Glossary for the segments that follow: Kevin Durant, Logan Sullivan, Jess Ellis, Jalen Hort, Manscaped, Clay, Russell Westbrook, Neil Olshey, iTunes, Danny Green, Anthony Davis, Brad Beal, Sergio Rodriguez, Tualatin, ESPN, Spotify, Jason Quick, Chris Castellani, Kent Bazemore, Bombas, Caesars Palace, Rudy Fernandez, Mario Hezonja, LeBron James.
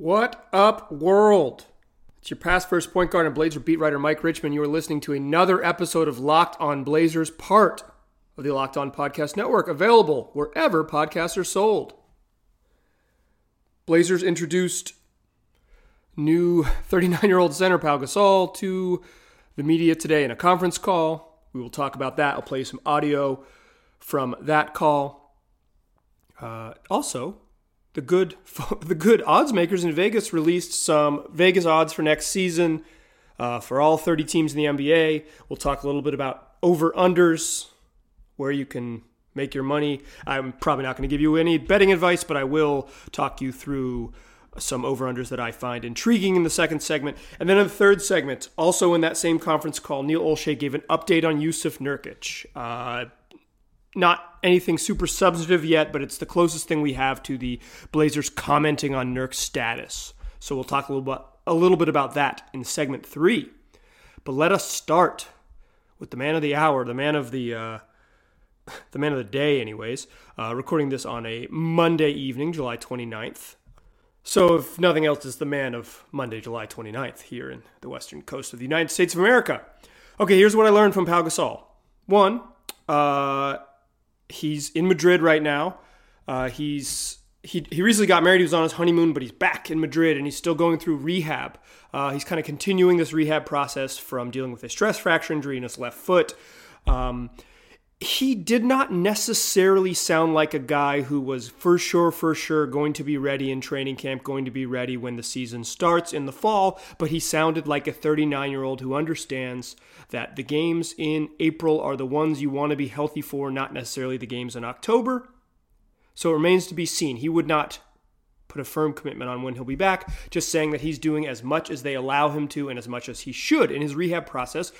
What up, world? It's your past first point guard and Blazer beat writer Mike Richmond. You are listening to another episode of Locked On Blazers, part of the Locked On Podcast Network, available wherever podcasts are sold. Blazers introduced new 39-year-old center Pau Gasol to the media today in a conference call. We will talk about that. I'll play some audio from that call. Also, The good odds makers in Vegas released some Vegas odds for next season for all 30 teams in the NBA. We'll talk a little bit about over-unders, where you can make your money. I'm probably not going to give you any betting advice, but I will talk you through some over-unders that I find intriguing in the second segment. And then in the third segment, also in that same conference call, Neil Olshey gave an update on Yusuf Nurkic. Not anything super substantive yet, but it's the closest thing we have to the Blazers commenting on Nurk's status. So we'll talk a little bit about that in segment 3. But let us start with the man of the hour, the man of the day anyways, recording this on a Monday evening, July 29th. So if nothing else, it's the man of Monday, July 29th here in the western coast of the United States of America. Okay, here's what I learned from Pau Gasol. One, he's in Madrid right now. He recently got married. He was on his honeymoon, but he's back in Madrid, and he's still going through rehab. He's kind of continuing this rehab process from dealing with a stress fracture injury in his left foot. He did not necessarily sound like a guy who was for sure going to be ready in training camp, going to be ready when the season starts in the fall, but he sounded like a 39-year-old who understands that the games in April are the ones you want to be healthy for, not necessarily the games in October. So it remains to be seen. He would not put a firm commitment on when he'll be back, just saying that he's doing as much as they allow him to and as much as he should in his rehab process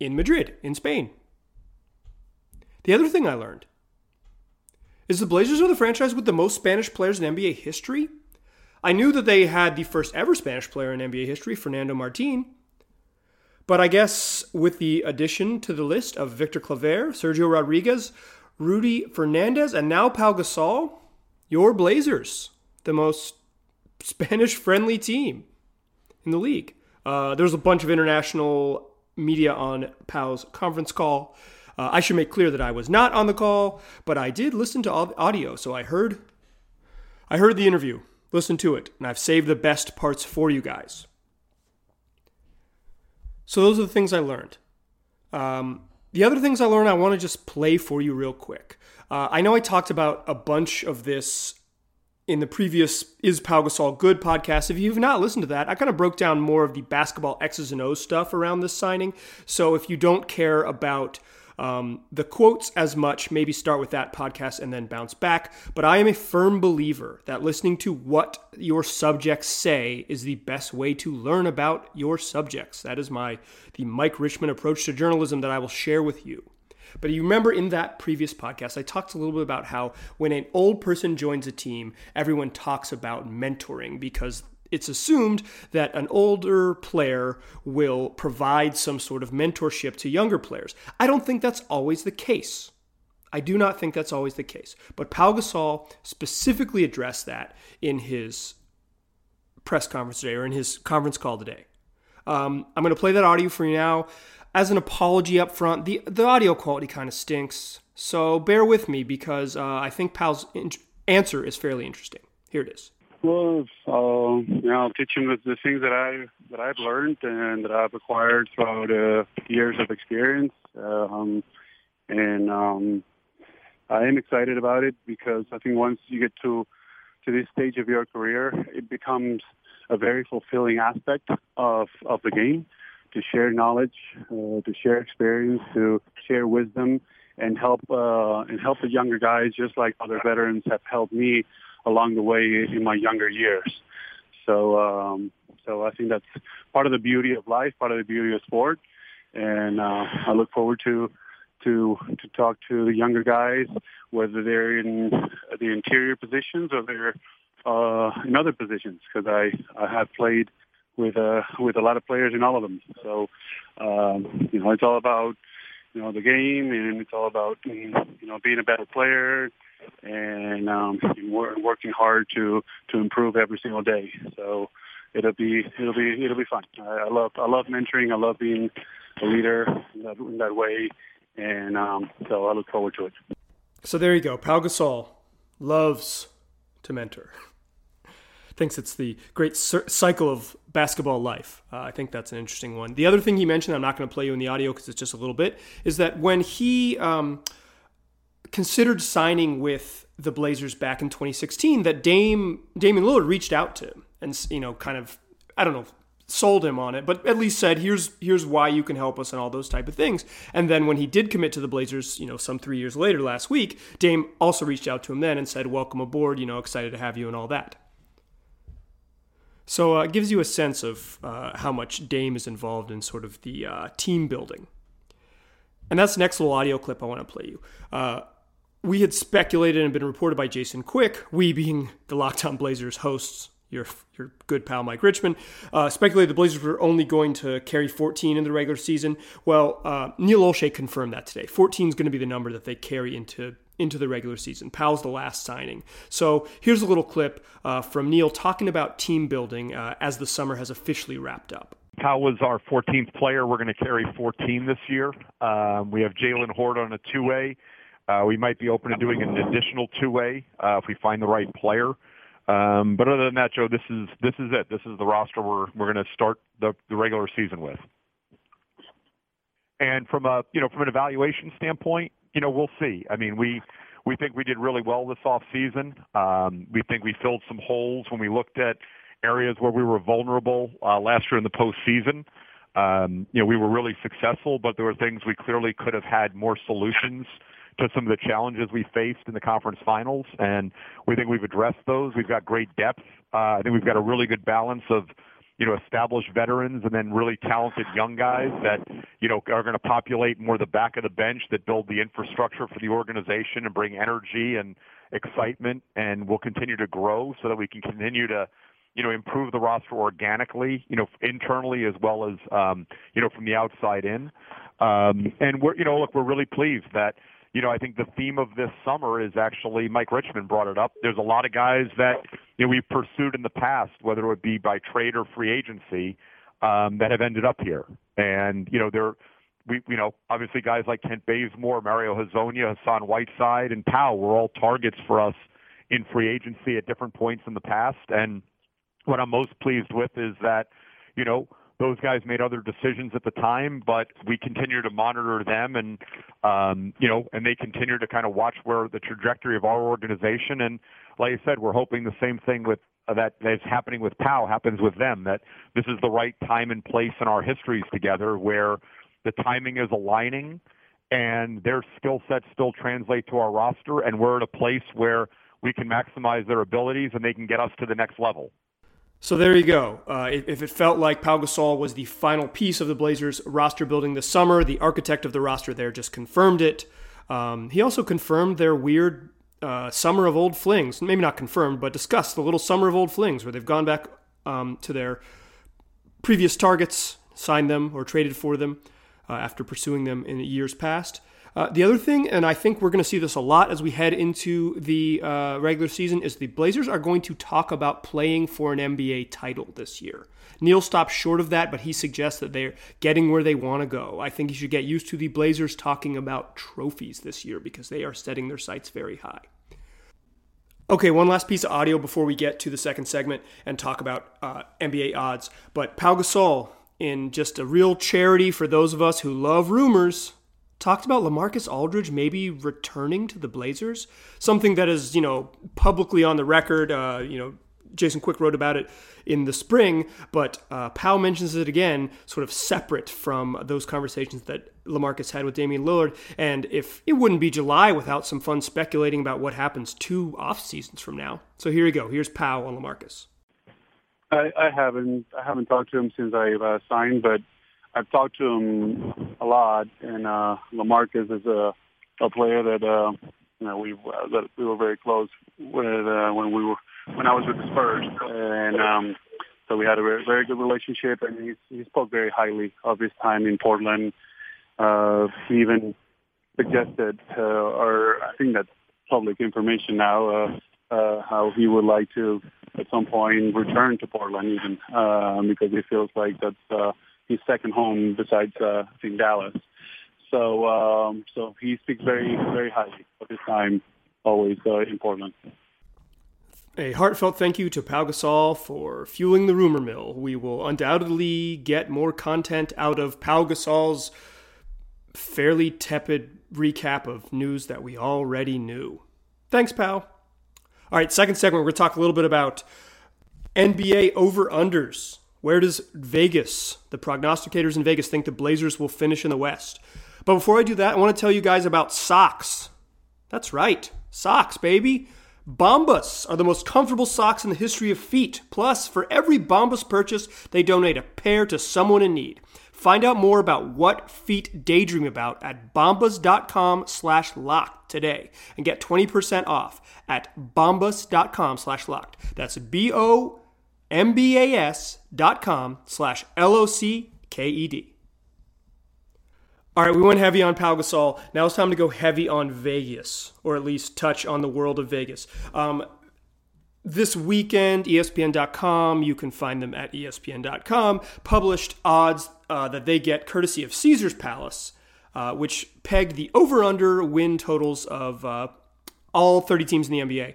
in Madrid, in Spain. The other thing I learned is the Blazers are the franchise with the most Spanish players in NBA history. I knew that they had the first ever Spanish player in NBA history, Fernando Martín. But I guess with the addition to the list of Victor Claver, Sergio Rodriguez, Rudy Fernandez, and now Pau Gasol, your Blazers, the most Spanish-friendly team in the league. There's a bunch of international media on Pau's conference call. I should make clear that I was not on the call, but I did listen to all the audio. So I heard the interview, listened to it, and I've saved the best parts for you guys. So those are the things I learned. The other things I learned, I want to just play for you real quick. I know I talked about a bunch of this in the previous Is Pau Gasol Good podcast. If you've not listened to that, I kind of broke down more of the basketball X's and O's stuff around this signing. So if you don't care about the quotes as much, maybe start with that podcast and then bounce back. But I am a firm believer that listening to what your subjects say is the best way to learn about your subjects. That is the Mike Richmond approach to journalism that I will share with you. But you remember in that previous podcast, I talked a little bit about how when an old person joins a team, everyone talks about mentoring because it's assumed that an older player will provide some sort of mentorship to younger players. I don't think that's always the case. I do not think that's always the case. But Pau Gasol specifically addressed that in his press conference today, or in his conference call today. I'm going to play that audio for you now. As an apology up front, the audio quality kind of stinks. So bear with me because I think Pau's answer is fairly interesting. Here it is. Well, teaching was the things that I've learned and that I've acquired throughout years of experience, I am excited about it because I think once you get to this stage of your career, it becomes a very fulfilling aspect of the game to share knowledge, to share experience, to share wisdom, and help the younger guys just like other veterans have helped me along the way in my younger years. So I think that's part of the beauty of life, part of the beauty of sport. And I look forward to talk to the younger guys, whether they're in the interior positions or they're in other positions, because I have played with a lot of players in all of them. So, it's all about, the game, and it's all about, being a better player, and we're working hard to improve every single day. So it'll be fun. I love mentoring. I love being a leader in that way, and so I look forward to it. So there you go. Pau Gasol loves to mentor. Thinks it's the great cycle of basketball life. I think that's an interesting one. The other thing he mentioned, I'm not going to play you in the audio because it's just a little bit, is that when he considered signing with the Blazers back in 2016, that Damian Lillard reached out to him and, kind of, I don't know, sold him on it, but at least said, here's why you can help us and all those type of things. And then when he did commit to the Blazers, some 3 years later last week, Dame also reached out to him then and said, welcome aboard, excited to have you and all that. So it gives you a sense of how much Dame is involved in sort of the team building. And that's the next little audio clip I want to play you. We had speculated and been reported by Jason Quick, we being the Lockdown Blazers hosts, your good pal Mike Richmond, speculated the Blazers were only going to carry 14 in the regular season. Well, Neil Olshey confirmed that today. 14 is going to be the number that they carry into the regular season. Powell's the last signing. So here's a little clip from Neil talking about team building as the summer has officially wrapped up. Powell was our 14th player. We're going to carry 14 this year. We have Jalen Hort on a two-way. We might be open to doing an additional two-way if we find the right player. But other than that, Joe, this is it. This is the roster we're going to start the regular season with. And from an evaluation standpoint, we'll see. I mean, we think we did really well this offseason. We think we filled some holes when we looked at areas where we were vulnerable last year in the postseason. We were really successful, but there were things we clearly could have had more solutions to some of the challenges we faced in the conference finals, and we think we've addressed those. We've got great depth. I think we've got a really good balance of established veterans and then really talented young guys that, are going to populate more the back of the bench, that build the infrastructure for the organization and bring energy and excitement, and will continue to grow so that we can continue to, improve the roster organically, internally as well as, from the outside in. And we're, look, we're really pleased that, I think the theme of this summer is actually, Mike Richmond brought it up, there's a lot of guys that we've pursued in the past, whether it would be by trade or free agency, that have ended up here. And, obviously guys like Kent Bazemore, Mario Hezonja, Hassan Whiteside, and Pau were all targets for us in free agency at different points in the past. And what I'm most pleased with is that, those guys made other decisions at the time, but we continue to monitor them and, and they continue to kind of watch where the trajectory of our organization. And like I said, we're hoping the same thing with that's happening with Pau happens with them, that this is the right time and place in our histories together where the timing is aligning and their skill sets still translate to our roster. And we're at a place where we can maximize their abilities and they can get us to the next level. So there you go. If it felt like Pau Gasol was the final piece of the Blazers roster building this summer, the architect of the roster there just confirmed it. He also confirmed their weird summer of old flings. Maybe not confirmed, but discussed the little summer of old flings where they've gone back to their previous targets, signed them or traded for them after pursuing them in years past. The other thing, and I think we're going to see this a lot as we head into the regular season, is the Blazers are going to talk about playing for an NBA title this year. Neil stopped short of that, but he suggests that they're getting where they want to go. I think you should get used to the Blazers talking about trophies this year because they are setting their sights very high. Okay, one last piece of audio before we get to the second segment and talk about NBA odds. But Pau Gasol, in just a real charity for those of us who love rumors, talked about LaMarcus Aldridge maybe returning to the Blazers, something that is, publicly on the record. Jason Quick wrote about it in the spring, but Pau mentions it again, sort of separate from those conversations that LaMarcus had with Damian Lillard. And if it wouldn't be July without some fun speculating about what happens 2 off seasons from now. So here we go. Here's Pau on LaMarcus. I haven't talked to him since I signed, but I've talked to him a lot, and LaMarcus is a player that we were very close with when I was with the Spurs, and so we had a very, very good relationship. And he spoke very highly of his time in Portland. He even suggested, or I think that public information now how he would like to at some point return to Portland, even because he feels like that's his second home besides I think Dallas. So so he speaks very, very highly of his time always in Portland. A heartfelt thank you to Pau Gasol for fueling the rumor mill. We will undoubtedly get more content out of Pau Gasol's fairly tepid recap of news that we already knew. Thanks, Pau. All right, second segment, we're going to talk a little bit about NBA over-unders. Where does Vegas, the prognosticators in Vegas, think the Blazers will finish in the West? But before I do that, I want to tell you guys about socks. That's right, socks, baby. Bombas are the most comfortable socks in the history of feet. Plus, for every Bombas purchase, they donate a pair to someone in need. Find out more about what feet daydream about at bombas.com/locked today and get 20% off at bombas.com/locked. That's bombas.com/LOCKED. All right, we went heavy on Pau Gasol. Now it's time to go heavy on Vegas, or at least touch on the world of Vegas. This weekend, ESPN.com, you can find them at ESPN.com, published odds that they get courtesy of Caesars Palace, which pegged the over-under win totals of all 30 teams in the NBA.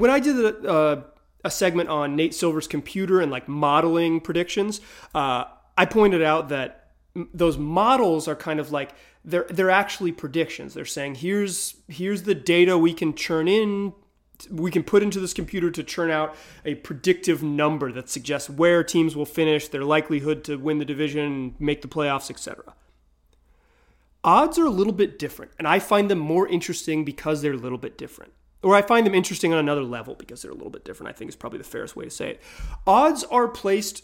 When I did a segment on Nate Silver's computer and like modeling predictions, I pointed out that those models are kind of like they're actually predictions. They're saying here's the data we can churn in, we can put into this computer to churn out a predictive number that suggests where teams will finish, their likelihood to win the division, make the playoffs, etc. Odds are a little bit different, and I find them more interesting because they're a little bit different. Or I find them interesting on another level because they're a little bit different, I think is probably the fairest way to say it. Odds are placed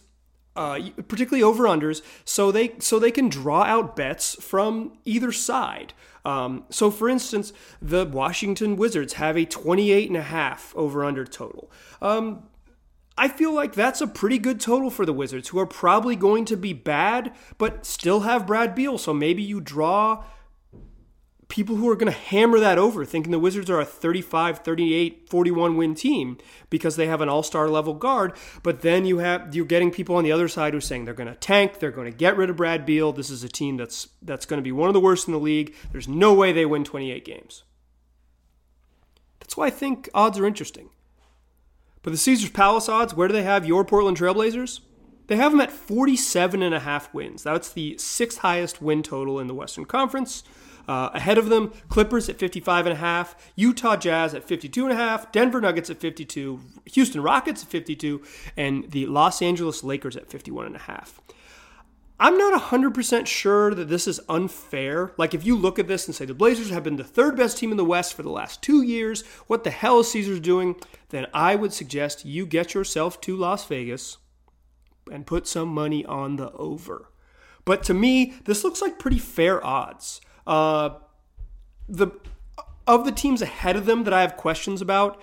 particularly over-unders, so they can draw out bets from either side. So, for instance, the Washington Wizards have a 28.5 over-under total. I feel like that's a pretty good total for the Wizards, who are probably going to be bad, but still have Brad Beal. So maybe you draw people who are going to hammer that over, thinking the Wizards are a 35, 38, 41 win team because they have an all-star level guard. But then you're getting people on the other side who are saying they're going to tank, they're going to get rid of Brad Beal. This is a team that's going to be one of the worst in the league. There's no way they win 28 games. That's why I think odds are interesting. But the Caesars Palace odds, where do they have your Portland Trailblazers? They have them at 47.5 wins. That's the sixth highest win total in the Western Conference. Ahead of them, Clippers at 55.5, Utah Jazz at 52.5, Denver Nuggets at 52, Houston Rockets at 52, and the Los Angeles Lakers at 51.5. I'm not 100% sure that this is unfair. Like, if you look at this and say the Blazers have been the third best team in the West for the last 2 years, what the hell is Caesars doing? Then I would suggest you get yourself to Las Vegas and put some money on the over. But to me, this looks like pretty fair odds. Of the teams ahead of them that I have questions about,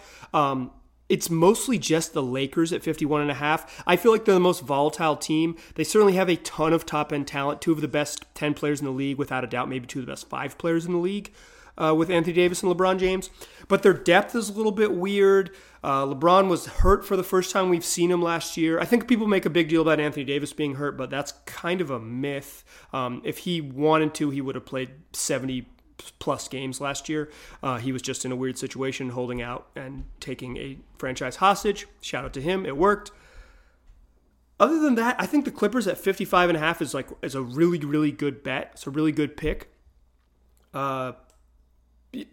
it's mostly just the Lakers at 51.5. I feel like they're the most volatile team. They certainly have a ton of top-end talent, two of the best 10 players in the league, without a doubt, maybe two of the best 5 players in the league with Anthony Davis and LeBron James. But their depth is a little bit weird. LeBron was hurt for the first time we've seen him last year. I think people make a big deal about Anthony Davis being hurt, but that's kind of a myth. If he wanted to, he would have played 70-plus games last year. He was just in a weird situation, holding out and taking a franchise hostage. Shout out to him. It worked. Other than that, I think the Clippers at 55.5 is a really, really good bet. It's a really good pick.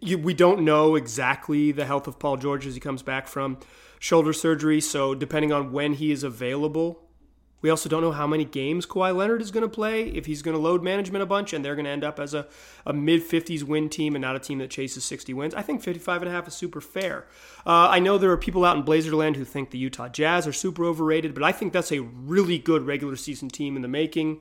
We don't know exactly the health of Paul George as he comes back from shoulder surgery, so depending on when he is available. We also don't know how many games Kawhi Leonard is going to play, if he's going to load management a bunch, and they're going to end up as a mid-50s win team and not a team that chases 60 wins. I think 55.5 is super fair. I know there are people out in Blazerland who think the Utah Jazz are super overrated, but I think that's a really good regular season team in the making.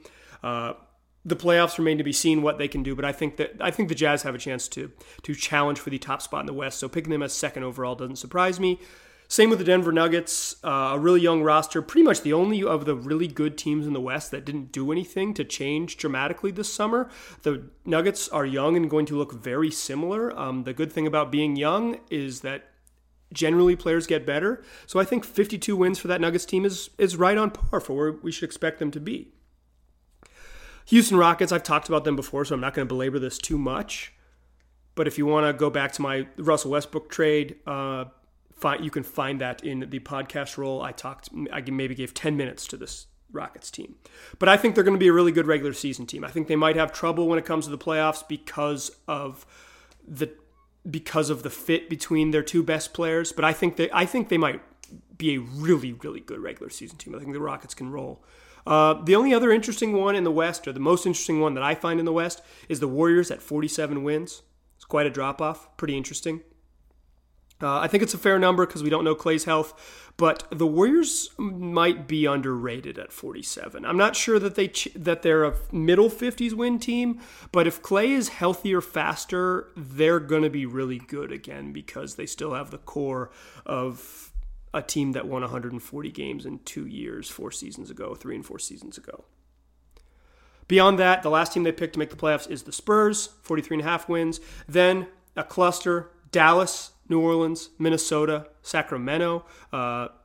The playoffs remain to be seen what they can do, but I think the Jazz have a chance to challenge for the top spot in the West, so picking them as second overall doesn't surprise me. Same with the Denver Nuggets, a really young roster, pretty much the only of the really good teams in the West that didn't do anything to change dramatically this summer. The Nuggets are young and going to look very similar. The good thing about being young is that generally players get better. So I think 52 wins for that Nuggets team is right on par for where we should expect them to be. Houston Rockets, I've talked about them before, so I'm not going to belabor this too much. But if you want to go back to my Russell Westbrook trade, you can find that in the podcast roll. I maybe gave 10 minutes to this Rockets team. But I think they're going to be a really good regular season team. I think they might have trouble when it comes to the playoffs because of the fit between their two best players. But I think they might be a really, really good regular season team. I think the Rockets can roll. The only other interesting one in the West, or the most interesting one that I find in the West, is the Warriors at 47 wins. It's quite a drop-off. Pretty interesting. I think it's a fair number because we don't know Clay's health, but the Warriors might be underrated at 47. I'm not sure that they're a middle 50s win team, but if Clay is healthier faster, they're going to be really good again because they still have the core of a team that won 140 games in 2 years, 4 seasons ago, 3 and 4 seasons ago. Beyond that, the last team they picked to make the playoffs is the Spurs, 43.5 wins. Then a cluster, Dallas, New Orleans, Minnesota, Sacramento.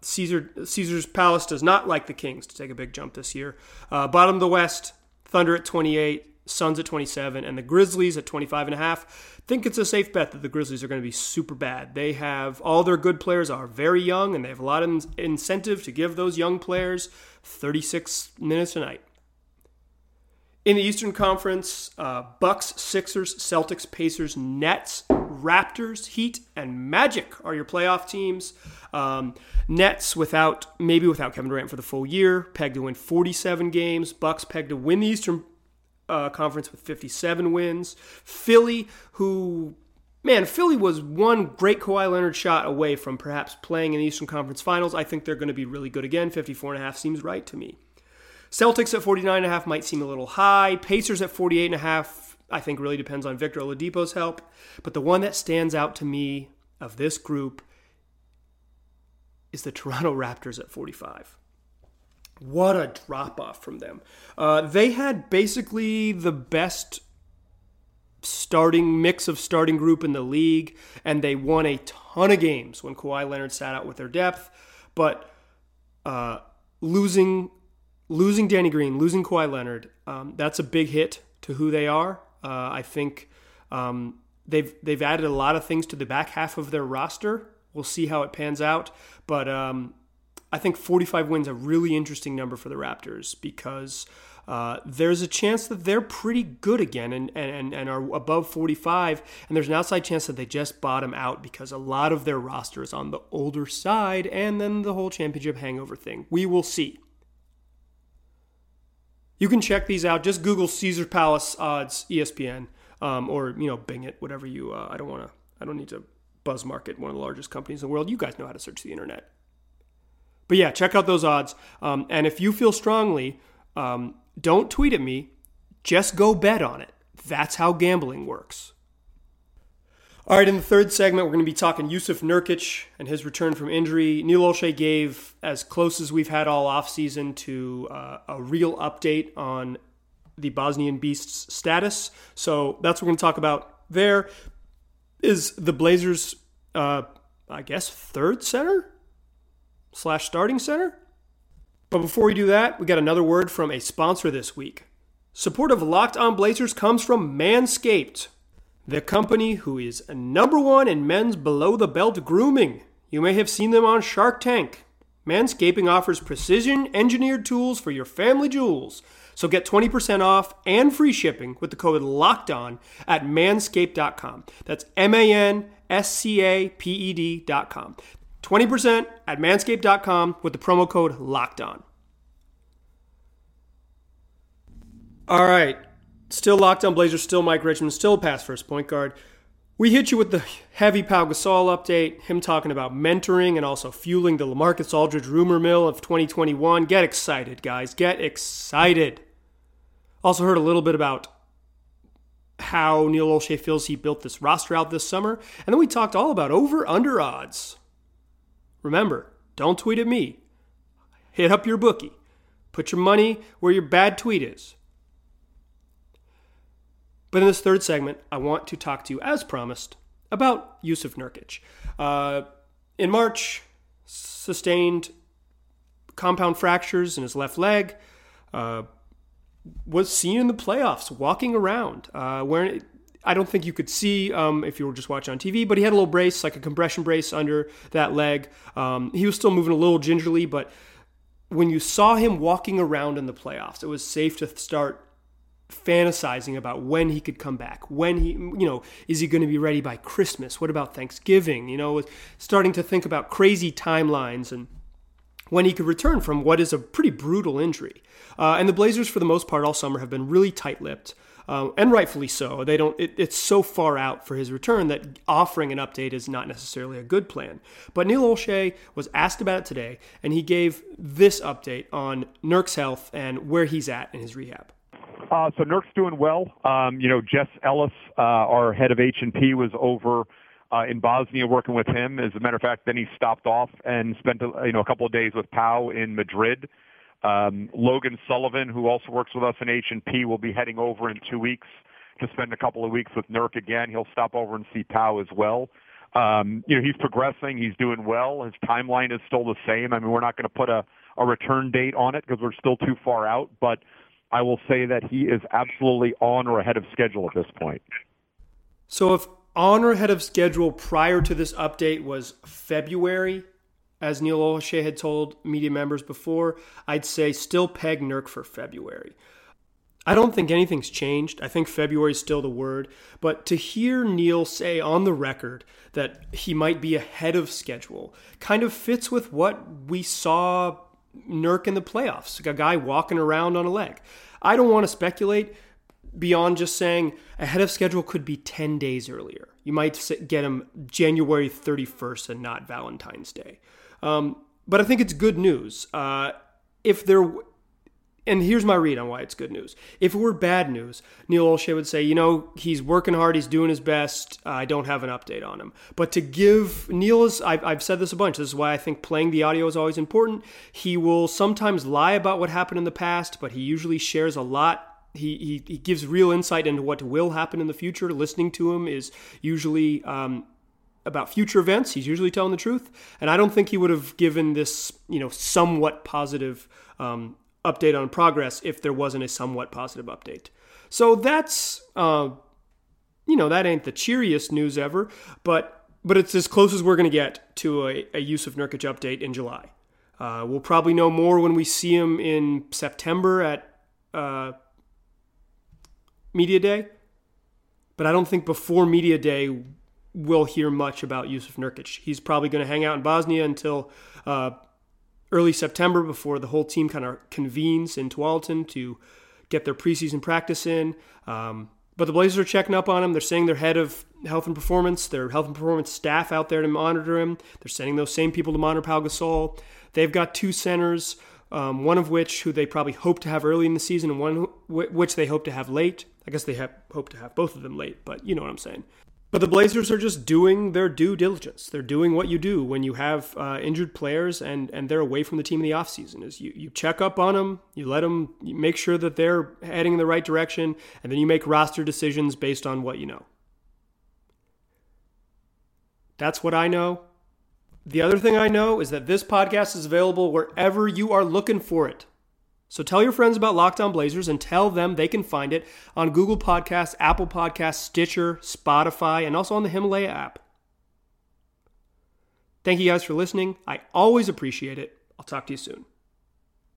Caesar's Palace does not like the Kings to take a big jump this year. Bottom of the West, Thunder at 28, Suns at 27, and the Grizzlies at 25.5. I think it's a safe bet that the Grizzlies are going to be super bad. They have all their good players are very young, and they have a lot of incentive to give those young players 36 minutes a night. In the Eastern Conference, Bucks, Sixers, Celtics, Pacers, Nets, Raptors, Heat, and Magic are your playoff teams. Nets without Kevin Durant for the full year, pegged to win 47 games. Bucks pegged to win the Eastern Conference with 57 wins. Philly, Philly was one great Kawhi Leonard shot away from perhaps playing in the Eastern Conference Finals. I think they're going to be really good again. 54.5 seems right to me. Celtics at 49.5 might seem a little high. Pacers at 48.5, I think really depends on Victor Oladipo's help. But the one that stands out to me of this group is the Toronto Raptors at 45. What a drop-off from them. They had basically the best starting group in the league, and they won a ton of games when Kawhi Leonard sat out with their depth. But losing Danny Green, losing Kawhi Leonard, that's a big hit to who they are. I think they've added a lot of things to the back half of their roster. We'll see how it pans out. But I think 45 wins is a really interesting number for the Raptors because there's a chance that they're pretty good again and are above 45. And there's an outside chance that they just bottom out because a lot of their roster is on the older side and then the whole championship hangover thing. We will see. You can check these out. Just Google Caesar Palace odds ESPN, or Bing it, whatever you. I don't need to buzz market one of the largest companies in the world. You guys know how to search the internet. But yeah, check out those odds. And if you feel strongly, don't tweet at me. Just go bet on it. That's how gambling works. All right, in the third segment, we're going to be talking Yusuf Nurkic and his return from injury. Neil Olshey gave as close as we've had all offseason to a real update on the Bosnian Beast's status. So that's what we're going to talk about there. Is the Blazers, third center / starting center? But before we do that, we got another word from a sponsor this week. Support of Locked On Blazers comes from Manscaped, the company who is number one in men's below-the-belt grooming. You may have seen them on Shark Tank. Manscaping offers precision-engineered tools for your family jewels. So get 20% off and free shipping with the code LOCKEDON at manscaped.com. That's manscaped.com. 20% at manscaped.com with the promo code LOCKEDON. All right. Still Locked On Blazers, still Mike Richmond, still past first point guard. We hit you with the heavy Pau Gasol update, him talking about mentoring and also fueling the LaMarcus Aldridge rumor mill of 2021. Get excited, guys. Get excited. Also heard a little bit about how Neil Olshey feels he built this roster out this summer. And then we talked all about over-under odds. Remember, don't tweet at me. Hit up your bookie. Put your money where your bad tweet is. But in this third segment, I want to talk to you, as promised, about Yusuf Nurkic. In March, sustained compound fractures in his left leg, was seen in the playoffs, walking around, wearing... I don't think you could see if you were just watching on TV, but he had a little brace, like a compression brace under that leg. He was still moving a little gingerly, but when you saw him walking around in the playoffs, it was safe to start fantasizing about when he could come back. When he, you know, is he going to be ready by Christmas? What about Thanksgiving? You know, starting to think about crazy timelines and when he could return from what is a pretty brutal injury. And the Blazers, for the most part all summer, have been really tight-lipped. And rightfully so. They don't. It's so far out for his return that offering an update is not necessarily a good plan. But Neil Olshey was asked about it today, and he gave this update on Nurk's health and where he's at in his rehab. So Nurk's doing well. Jess Ellis, our head of H&P, was over in Bosnia working with him. As a matter of fact, then he stopped off and spent a couple of days with Pau in Madrid. Logan Sullivan, who also works with us in H&P, will be heading over in 2 weeks to spend a couple of weeks with Nurk again. He'll stop over and see Pau as well. He's progressing. He's doing well. His timeline is still the same. I mean, we're not going to put a return date on it because we're still too far out, but I will say that he is absolutely on or ahead of schedule at this point. So if on or ahead of schedule prior to this update was February, as Neil Olshey had told media members before, I'd say still peg Nurk for February. I don't think anything's changed. I think February is still the word. But to hear Neil say on the record that he might be ahead of schedule kind of fits with what we saw Nurk in the playoffs, a guy walking around on a leg. I don't want to speculate beyond just saying ahead of schedule could be 10 days earlier. You might get him January 31st and not Valentine's Day. But I think it's good news. And here's my read on why it's good news. If it were bad news, Neil Olshey would say, he's working hard, he's doing his best, I don't have an update on him. But to give, I've said this a bunch, this is why I think playing the audio is always important. He will sometimes lie about what happened in the past, but he usually shares a lot. He gives real insight into what will happen in the future. Listening to him is usually... about future events. He's usually telling the truth. And I don't think he would have given this, somewhat positive update on progress if there wasn't a somewhat positive update. So that's, that ain't the cheeriest news ever, but it's as close as we're going to get to a Yusuf Nurkic update in July. We'll probably know more when we see him in September at Media Day, but I don't think before Media Day we'll hear much about Yusuf Nurkic. He's probably going to hang out in Bosnia until early September before the whole team kind of convenes in Tualatin to get their preseason practice in. But the Blazers are checking up on him. They're sending their head of health and performance, their health and performance staff out there to monitor him. They're sending those same people to monitor Pau Gasol. They've got two centers, one of which who they probably hope to have early in the season and one which they hope to have late. I guess they hope to have both of them late, but you know what I'm saying. But the Blazers are just doing their due diligence. They're doing what you do when you have injured players and they're away from the team in the offseason. Is you check up on them, you let them, you make sure that they're heading in the right direction, and then you make roster decisions based on what you know. That's what I know. The other thing I know is that this podcast is available wherever you are looking for it. So tell your friends about Lockdown Blazers and tell them they can find it on Google Podcasts, Apple Podcasts, Stitcher, Spotify, and also on the Himalaya app. Thank you guys for listening. I always appreciate it. I'll talk to you soon.